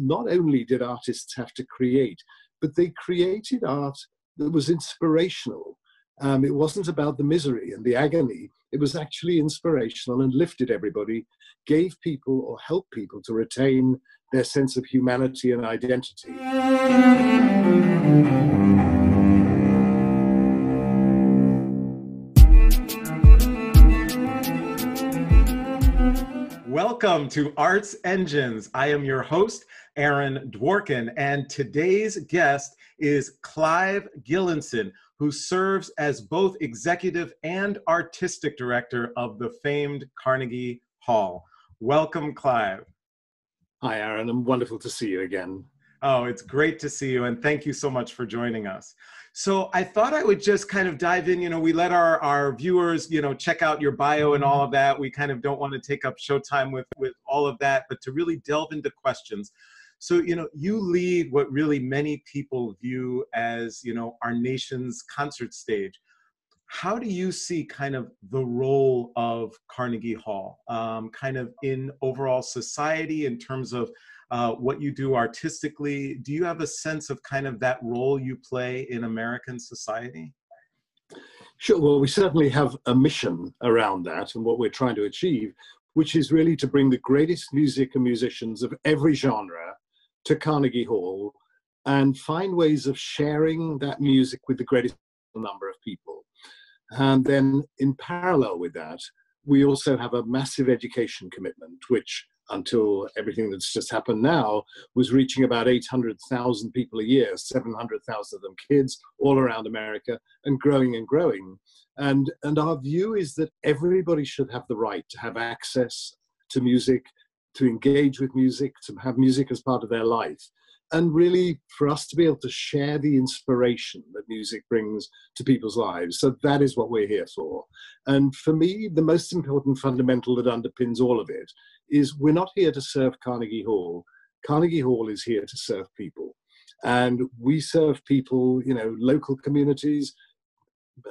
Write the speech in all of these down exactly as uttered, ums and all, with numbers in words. not only did artists have to create, but they created art that was inspirational. Um, it wasn't about the misery and the agony. It was actually inspirational and lifted everybody, gave people or helped people to retain their sense of humanity and identity. Welcome to Arts Engines. I am your host, Aaron Dworkin, and today's guest is Clive Gillinson, who serves as both executive and artistic director of the famed Carnegie Hall. Welcome, Clive. Hi, Aaron, and wonderful to see you again. Oh, it's great to see you, and thank you so much for joining us. So I thought I would just kind of dive in. You know, we let our, our viewers, you know, check out your bio and all of that. We kind of don't want to take up showtime with, with all of that, but to really delve into questions. So, you know, you lead what really many people view as, you know, our nation's concert stage. How do you see kind of the role of Carnegie Hall, um, kind of in overall society in terms of uh, what you do artistically? Do you have a sense of kind of that role you play in American society? Sure. Well, we certainly have a mission around that and what we're trying to achieve, which is really to bring the greatest music and musicians of every genre to Carnegie Hall and find ways of sharing that music with the greatest number of people. And then in parallel with that, we also have a massive education commitment, which until everything that's just happened now was reaching about eight hundred thousand people a year, seven hundred thousand of them kids all around America, and growing and growing. And, and our view is that everybody should have the right to have access to music, to engage with music, to have music as part of their life. And really for us to be able to share the inspiration that music brings to people's lives. So that is what we're here for. And for me, the most important fundamental that underpins all of it is we're not here to serve Carnegie Hall. Carnegie Hall is here to serve people. And we serve people, you know, local communities,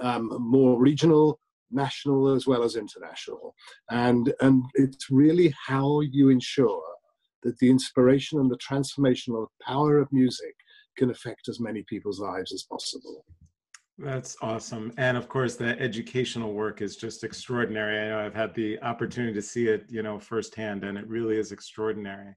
um, more regional, national, as well as international. And, and it's really how you ensure that the inspiration and the transformational power of music can affect as many people's lives as possible. That's awesome. And of course, the educational work is just extraordinary. I know I've had the opportunity to see it, you know, firsthand, and it really is extraordinary.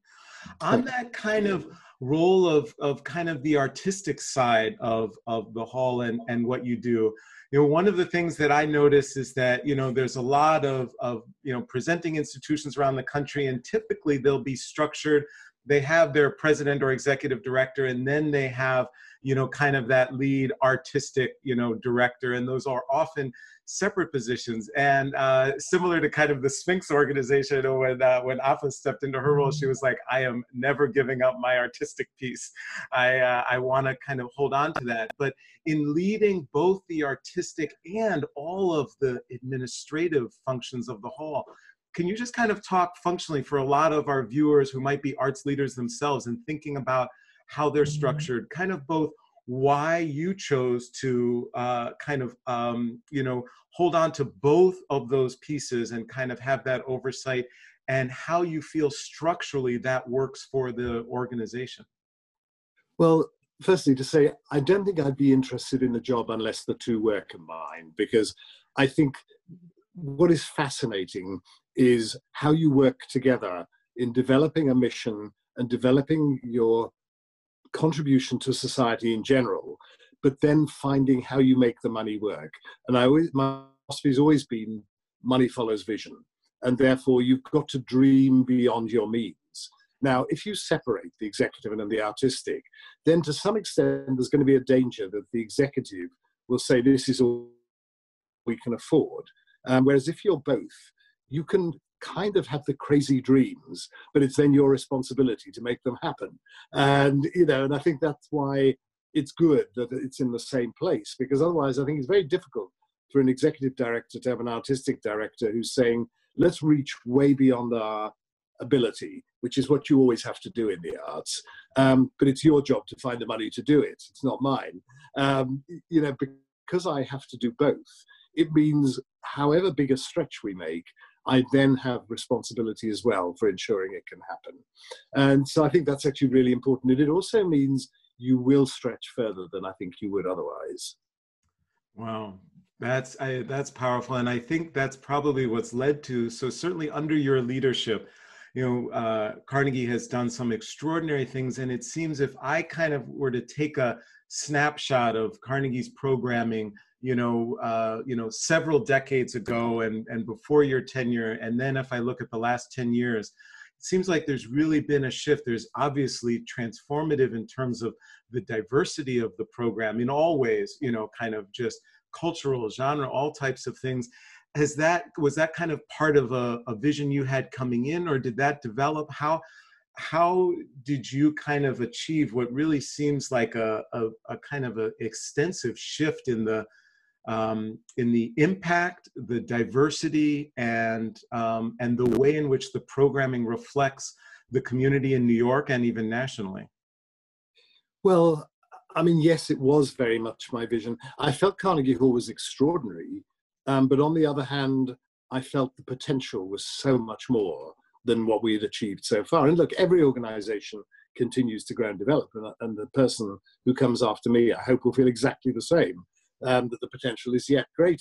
On that kind of role of, of kind of the artistic side of, of the hall and, and what you do, you know, one of the things that I notice is that, you know, there's a lot of, of, you know, presenting institutions around the country, and typically they'll be structured. They have their president or executive director, and then they have, you know, kind of that lead artistic, you know, director, and those are often separate positions. And uh, similar to kind of the Sphinx organization, you know, when, uh, when Afa stepped into her role, she was like, I am never giving up my artistic piece. I, uh, I want to kind of hold on to that. But in leading both the artistic and all of the administrative functions of the hall, can you just kind of talk functionally for a lot of our viewers who might be arts leaders themselves and thinking about how they're structured, kind of both why you chose to uh, kind of, um, you know, hold on to both of those pieces and kind of have that oversight, and how you feel structurally that works for the organization? Well, firstly, to say, I don't think I'd be interested in the job unless the two were combined, because I think what is fascinating is how you work together in developing a mission and developing your contribution to society in general, but then finding how you make the money work. And I always, my philosophy has always been money follows vision, and therefore you've got to dream beyond your means. Now, if you separate the executive and the artistic, then to some extent there's going to be a danger that the executive will say, this is all we can afford. Um, whereas if you're both, you can kind of have the crazy dreams, but it's then your responsibility to make them happen. And, you know, and I think that's why it's good that it's in the same place, because otherwise I think it's very difficult for an executive director to have an artistic director who's saying, let's reach way beyond our ability, which is what you always have to do in the arts. Um, but it's your job to find the money to do it. It's not mine. Um, you know, because I have to do both, it means however big a stretch we make, I then have responsibility as well for ensuring it can happen. And so I think that's actually really important. And it also means you will stretch further than I think you would otherwise. Wow. That's, I, that's powerful. And I think that's probably what's led to, so certainly under your leadership, you know, uh, Carnegie has done some extraordinary things. And it seems if I kind of were to take a snapshot of Carnegie's programming, you know, uh, you know, several decades ago and, and before your tenure, and then if I look at the last ten years, it seems like there's really been a shift. There's obviously transformative in terms of the diversity of the program in all ways, you know, kind of just cultural, genre, all types of things. Has that, was that kind of part of a, a vision you had coming in, or did that develop? How, how did you kind of achieve what really seems like a, a, a kind of an extensive shift in the, um, in the impact, the diversity, and, um, and the way in which the programming reflects the community in New York and even nationally? Well, I mean, yes, it was very much my vision. I felt Carnegie Hall was extraordinary, um, but on the other hand, I felt the potential was so much more than what we had achieved so far. And look, every organization continues to grow and develop, and, and the person who comes after me, I hope, will feel exactly the same, um, that the potential is yet greater.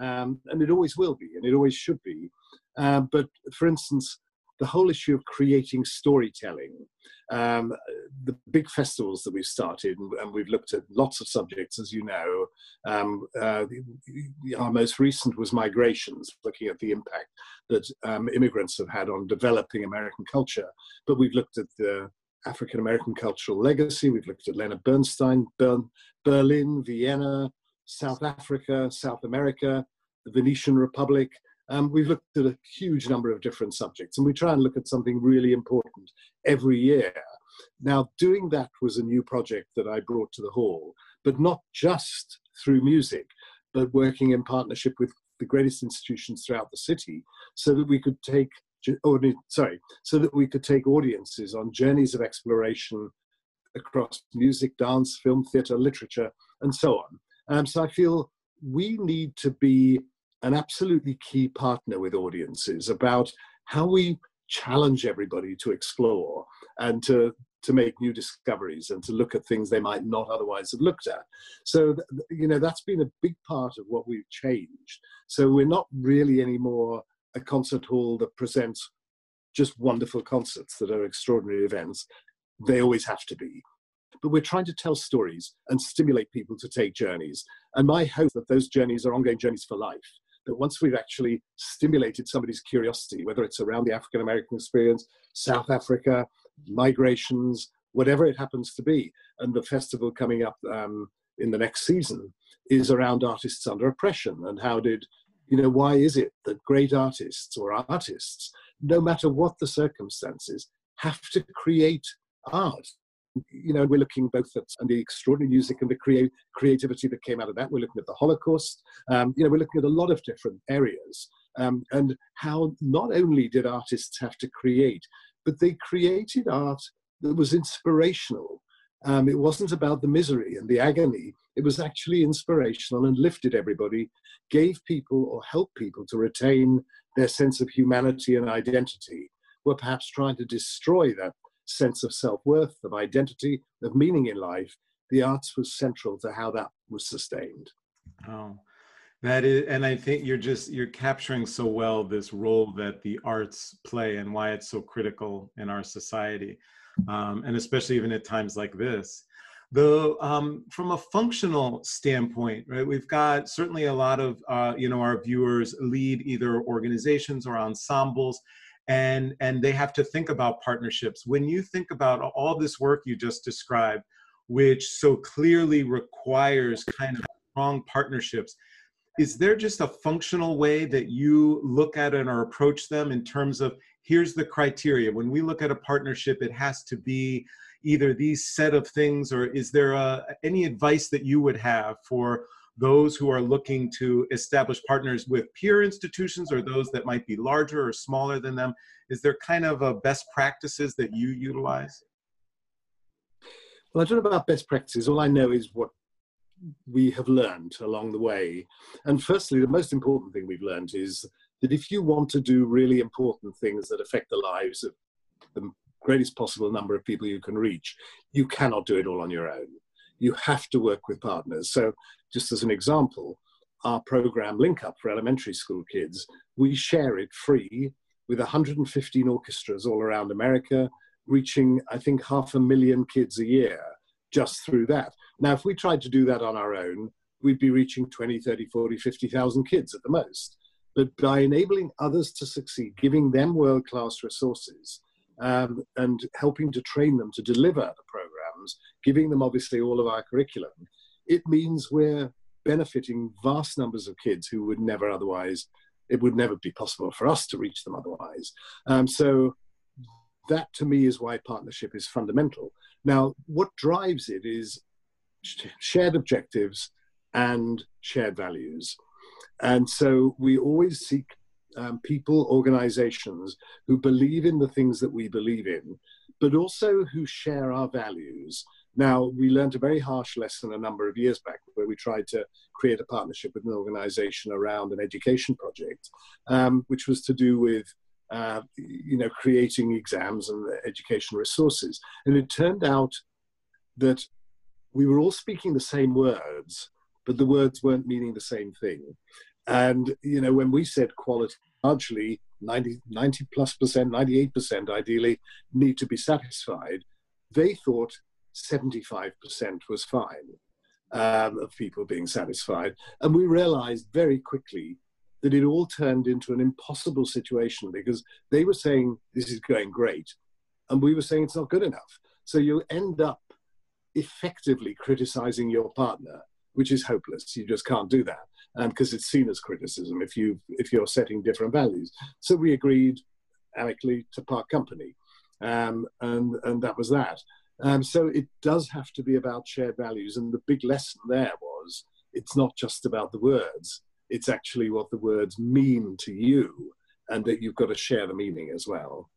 Um, and it always will be, and it always should be. Uh, but for instance, the whole issue of creating storytelling, um, the big festivals that we've started, and we've looked at lots of subjects, as you know. Um, uh, our most recent was migrations, looking at the impact that um, immigrants have had on developing American culture. But we've looked at the African-American cultural legacy. We've looked at Leonard Bernstein, Bern, Berlin, Vienna, South Africa, South America, the Venetian Republic. Um, we've looked at a huge number of different subjects, and we try and look at something really important every year. Now, doing that was a new project that I brought to the Hall, but not just through music, but working in partnership with the greatest institutions throughout the city, so that we could take, oh, sorry, so that we could take audiences on journeys of exploration across music, dance, film, theatre, literature, and so on. Um, so I feel we need to be an absolutely key partner with audiences about how we challenge everybody to explore and to, to make new discoveries and to look at things they might not otherwise have looked at. So, you know, that's been a big part of what we've changed. So we're not really anymore a concert hall that presents just wonderful concerts that are extraordinary events. They always have to be. But we're trying to tell stories and stimulate people to take journeys. And my hope that those journeys are ongoing journeys for life. That once we've actually stimulated somebody's curiosity, whether it's around the African-American experience, South Africa, migrations, whatever it happens to be, and the festival coming up um, in the next season is around artists under oppression, and how did, you know, why is it that great artists or artists, no matter what the circumstances, have to create art? You know, we're looking both at the extraordinary music and the create, creativity that came out of that. We're looking at the Holocaust. Um, you know, we're looking at a lot of different areas, um, and how not only did artists have to create, but they created art that was inspirational. Um, it wasn't about the misery and the agony. It was actually inspirational and lifted everybody, gave people or helped people to retain their sense of humanity and identity. We're perhaps trying to destroy that sense of self-worth, of identity, of meaning in life. The arts was central to how that was sustained. Oh, that is, and I think you're just, you're capturing so well this role that the arts play and why it's so critical in our society, um, and especially even at times like this. Though um, from a functional standpoint, right, we've got certainly a lot of, uh, you know, our viewers lead either organizations or ensembles, And, and they have to think about partnerships. When you think about all this work you just described, which so clearly requires kind of strong partnerships, is there just a functional way that you look at it or approach them in terms of, here's the criteria? When we look at a partnership, it has to be either these set of things, or is there a, any advice that you would have for those who are looking to establish partners with peer institutions, or those that might be larger or smaller than them? Is there kind of a best practices that you utilize? Well, I don't know about best practices. All I know is what we have learned along the way. And firstly, the most important thing we've learned is that if you want to do really important things that affect the lives of the greatest possible number of people you can reach, you cannot do it all on your own. You have to work with partners. So just as an example, our program Link Up for elementary school kids, we share it free with one hundred fifteen orchestras all around America, reaching, I think, half a million kids a year just through that. Now, if we tried to do that on our own, we'd be reaching twenty, thirty, forty, fifty thousand kids at the most. But by enabling others to succeed, giving them world-class resources, um, and helping to train them to deliver the programs, giving them obviously all of our curriculum, it means we're benefiting vast numbers of kids who would never otherwise, it would never be possible for us to reach them otherwise. Um, so that to me is why partnership is fundamental. Now, what drives it is sh- shared objectives and shared values. And so we always seek um, people, organizations who believe in the things that we believe in, but also who share our values. Now, we learned a very harsh lesson a number of years back where we tried to create a partnership with an organization around an education project, um, which was to do with uh, you know, creating exams and education resources. And it turned out that we were all speaking the same words, but the words weren't meaning the same thing. And, you know, when we said quality, largely ninety, ninety plus percent, ninety-eight percent ideally need to be satisfied, they thought seventy-five percent was fine um, of people being satisfied. And we realized very quickly that it all turned into an impossible situation because they were saying, this is going great. And we were saying, it's not good enough. So you end up effectively criticizing your partner, which is hopeless. You just can't do that, and because it's seen as criticism if you if you're setting different values. So we agreed amicably to part company, um, and and that was that. Um, so it does have to be about shared values, and the big lesson there was it's not just about the words; it's actually what the words mean to you, and that you've got to share the meaning as well.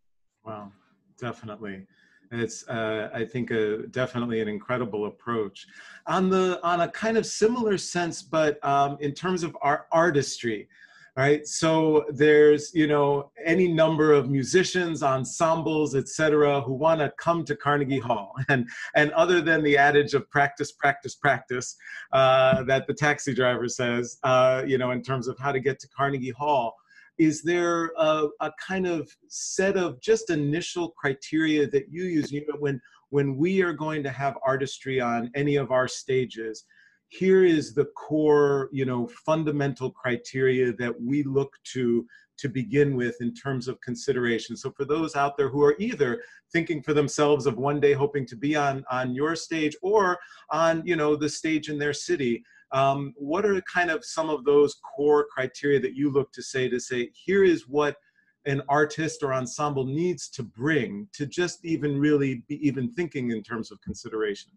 Wow, definitely. It's, uh, I think, a, definitely an incredible approach. On the on a kind of similar sense, but um, in terms of our artistry, right? So there's, you know, any number of musicians, ensembles, et cetera, who want to come to Carnegie Hall. And, and other than the adage of practice, practice, practice, uh, that the taxi driver says, uh, you know, in terms of how to get to Carnegie Hall, is there a, a kind of set of just initial criteria that you use? You know, when, when we are going to have artistry on any of our stages, here is the core, you know, fundamental criteria that we look to to begin with in terms of consideration. So for those out there who are either thinking for themselves of one day hoping to be on, on your stage or on, you know, the stage in their city, Um, what are kind of some of those core criteria that you look to say, to say, here is what an artist or ensemble needs to bring to just even really be even thinking in terms of consideration?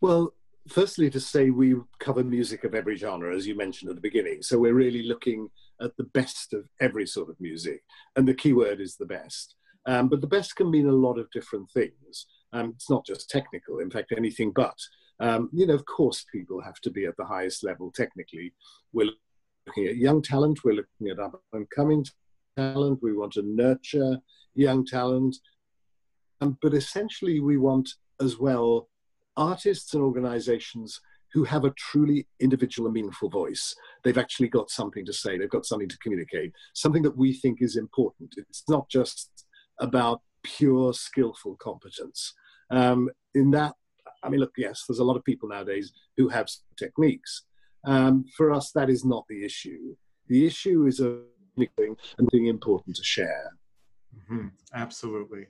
Well, firstly, to say we cover music of every genre, as you mentioned at the beginning. So we're really looking at the best of every sort of music. And the key word is the best. Um, but the best can mean a lot of different things. Um, it's not just technical, in fact, anything but. Um, you know, of course, people have to be at the highest level technically. We're looking at young talent, we're looking at up-and-coming talent, we want to nurture young talent. Um, but essentially, we want as well artists and organizations who have a truly individual and meaningful voice. They've actually got something to say, they've got something to communicate, something that we think is important. It's not just about pure, skillful competence. Um, in that, I mean, look, yes, there's a lot of people nowadays who have techniques. Um, for us, that is not the issue. The issue is a thing and being important to share. Mm-hmm. Absolutely.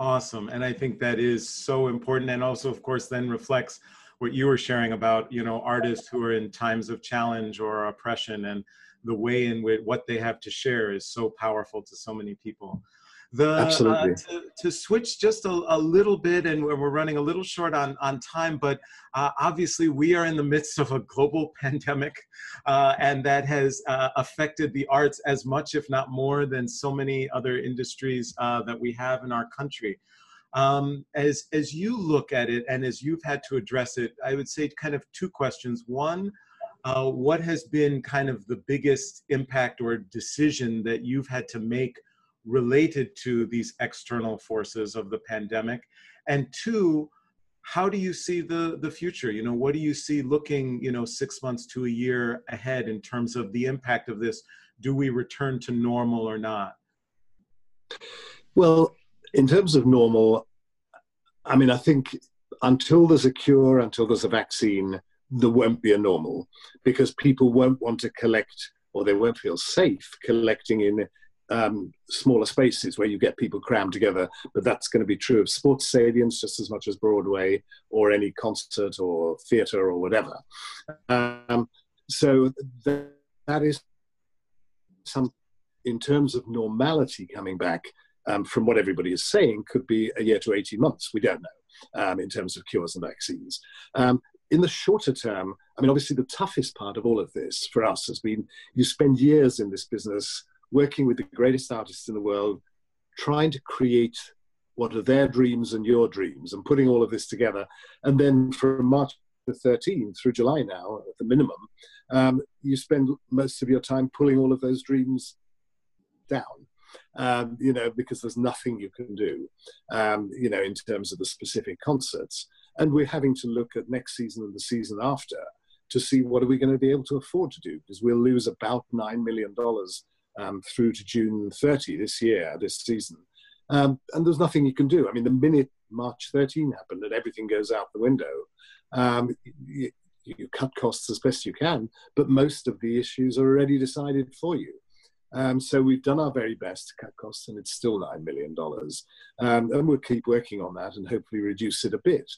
Awesome. And I think that is so important. And also, of course, then reflects what you were sharing about, you know, artists who are in times of challenge or oppression, and the way in which what they have to share is so powerful to so many people. The, Absolutely. Uh, to, to switch just a, a little bit, and we're running a little short on, on time, but uh, obviously we are in the midst of a global pandemic, uh, and that has uh, affected the arts as much, if not more, than so many other industries uh, that we have in our country. Um, as, as you look at it, and as you've had to address it, I would say kind of two questions. One, uh, what has been kind of the biggest impact or decision that you've had to make related to these external forces of the pandemic? And two, how do you see the, the future? You know, what do you see looking, you know, six months to a year ahead in terms of the impact of this? Do we return to normal or not? Well, in terms of normal, I mean, I think until there's a cure, until there's a vaccine, there won't be a normal, because people won't want to collect, or they won't feel safe collecting in um, smaller spaces where you get people crammed together. But that's going to be true of sports stadiums just as much as Broadway or any concert or theatre or whatever. Um, so that, that is some, in terms of normality coming back, um, from what everybody is saying, could be a year to eighteen months. We don't know um, in terms of cures and vaccines. Um, in the shorter term, I mean, obviously the toughest part of all of this for us has been, you spend years in this business working with the greatest artists in the world, trying to create what are their dreams and your dreams and putting all of this together. And then from March the thirteenth through July now, at the minimum, um, you spend most of your time pulling all of those dreams down, um, you know, because there's nothing you can do, um, you know, in terms of the specific concerts. And we're having to look at next season and the season after to see what are we going to be able to afford to do, because we'll lose about nine million dollars um, through to June thirtieth this year, this season. Um, and there's nothing you can do. I mean, the minute March thirteenth happened and everything goes out the window, um, you, you cut costs as best you can, but most of the issues are already decided for you. Um, so we've done our very best to cut costs, and it's still nine million dollars. Um, and we'll keep working on that and hopefully reduce it a bit.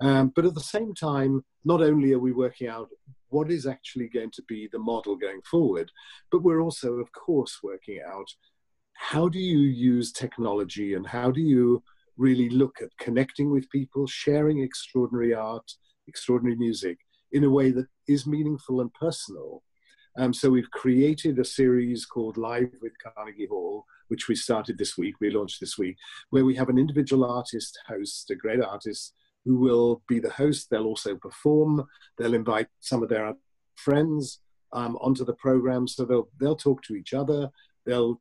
Um, but at the same time, not only are we working out what is actually going to be the model going forward, but we're also, of course, working out how do you use technology and how do you really look at connecting with people, sharing extraordinary art, extraordinary music in a way that is meaningful and personal. Um, so we've created a series called Live with Carnegie Hall, which we started this week, we launched this week, where we have an individual artist host, a great artist, who will be the host. They'll also perform. They'll invite some of their friends um, onto the program. So they'll, they'll talk to each other. They'll,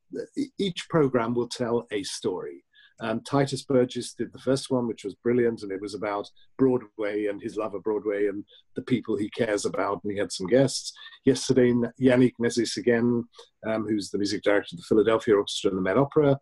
each program will tell a story. Um, Titus Burgess did the first one, which was brilliant, and it was about Broadway and his love of Broadway and the people he cares about, and he had some guests. Yesterday, Yannick Nézet-Séguin, um, who's the music director of the Philadelphia Orchestra and the Met Opera,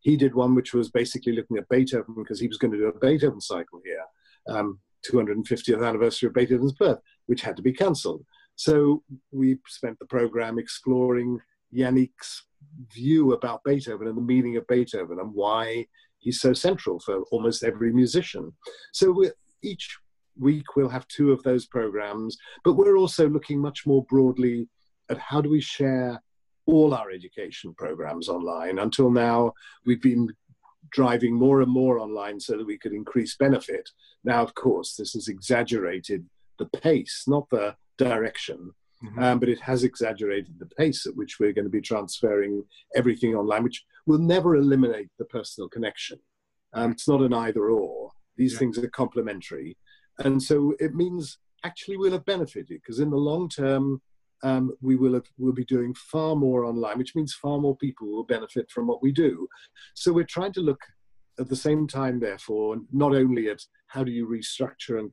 he did one which was basically looking at Beethoven, because he was going to do a Beethoven cycle here, um, two hundred fiftieth anniversary of Beethoven's birth, which had to be cancelled. So we spent the program exploring Yannick's view about Beethoven and the meaning of Beethoven and why he's so central for almost every musician. So each week we'll have two of those programs, but we're also looking much more broadly at how do we share all our education programs online. Until now, we've been driving more and more online so that we could increase benefit. Now, of course, this has exaggerated the pace, not the direction. Mm-hmm. um, but it has exaggerated the pace at which we're going to be transferring everything online, which will never eliminate the personal connection. Um, it's not an either or. These yeah. things are complementary. And so it means actually we'll have benefited, because in the long term, um, we will have, we'll be doing far more online, which means far more people will benefit from what we do. So we're trying to look at the same time, therefore, not only at how do you restructure and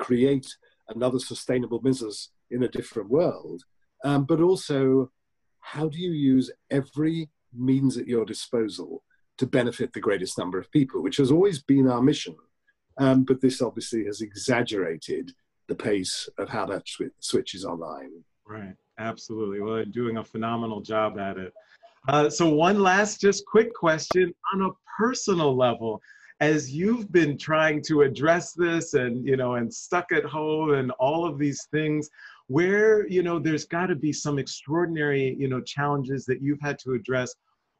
create another sustainable business in a different world, um, but also how do you use every means at your disposal to benefit the greatest number of people, which has always been our mission. Um, but this obviously has exaggerated the pace of how that sw switches online. Right, absolutely. Well, they're doing a phenomenal job at it. Uh, so one last just quick question on a personal level. As you've been trying to address this and, you know, and stuck at home and all of these things, where, you know, there's got to be some extraordinary, you know, challenges that you've had to address.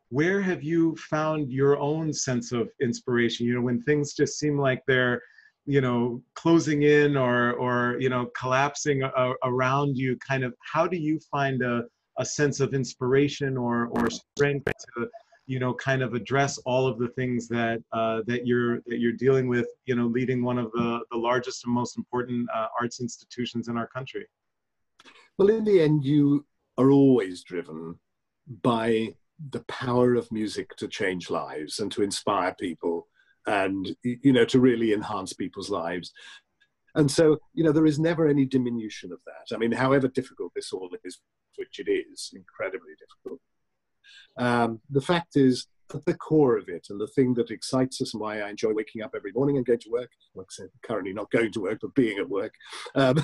Where have you found your own sense of inspiration? You know, when things just seem like they're, you know, closing in or, or you know, collapsing a, around you, kind of, how do you find a, a sense of inspiration or, or strength to, you know, kind of address all of the things that uh, that you're that you're dealing with, you know, leading one of the, the largest and most important uh, arts institutions in our country? Well, in the end, you are always driven by the power of music to change lives and to inspire people and, you know, to really enhance people's lives. And so, you know, there is never any diminution of that. I mean, however difficult this all is, which it is, incredibly difficult. Um, the fact is, at the core of it, and the thing that excites us and why I enjoy waking up every morning and going to work, like I said, currently not going to work, but being at work, um,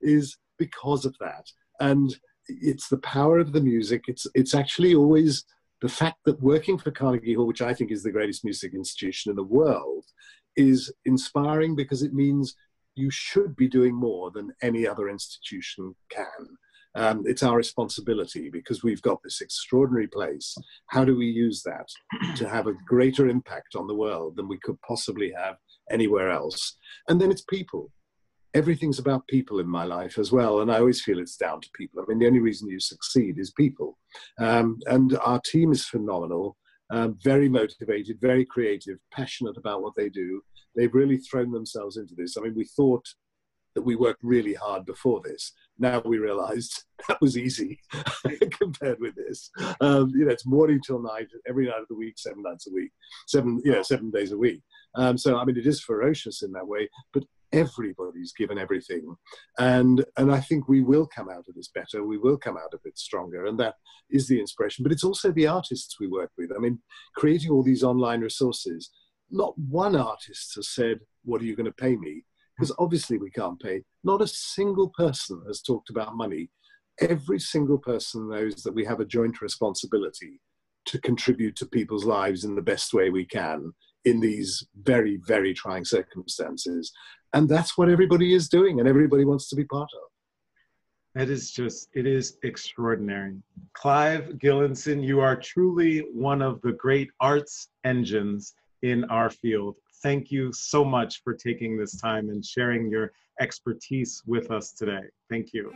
is because of that. And it's the power of the music. It's, it's actually always the fact that working for Carnegie Hall, which I think is the greatest music institution in the world, is inspiring because it means you should be doing more than any other institution can. Um, it's our responsibility because we've got this extraordinary place. How do we use that to have a greater impact on the world than we could possibly have anywhere else? And then it's people. Everything's about people in my life as well. And I always feel it's down to people. I mean, the only reason you succeed is people. Um, and our team is phenomenal, um, very motivated, very creative, passionate about what they do. They've really thrown themselves into this. I mean, we thought that we worked really hard before this. Now we realized that was easy compared with this. Um, you know, it's morning till night, every night of the week, seven nights a week, seven, you know, seven days a week. Um, so, I mean, it is ferocious in that way, but everybody's given everything. And, and I think we will come out of this better. We will come out of it stronger. And that is the inspiration, but it's also the artists we work with. I mean, creating all these online resources, not one artist has said, what are you going to pay me? Because obviously we can't pay. Not a single person has talked about money. Every single person knows that we have a joint responsibility to contribute to people's lives in the best way we can in these very, very trying circumstances. And that's what everybody is doing and everybody wants to be part of. That is just, it is extraordinary. Clive Gillinson, you are truly one of the great arts engines in our field. Thank you so much for taking this time and sharing your expertise with us today. Thank you.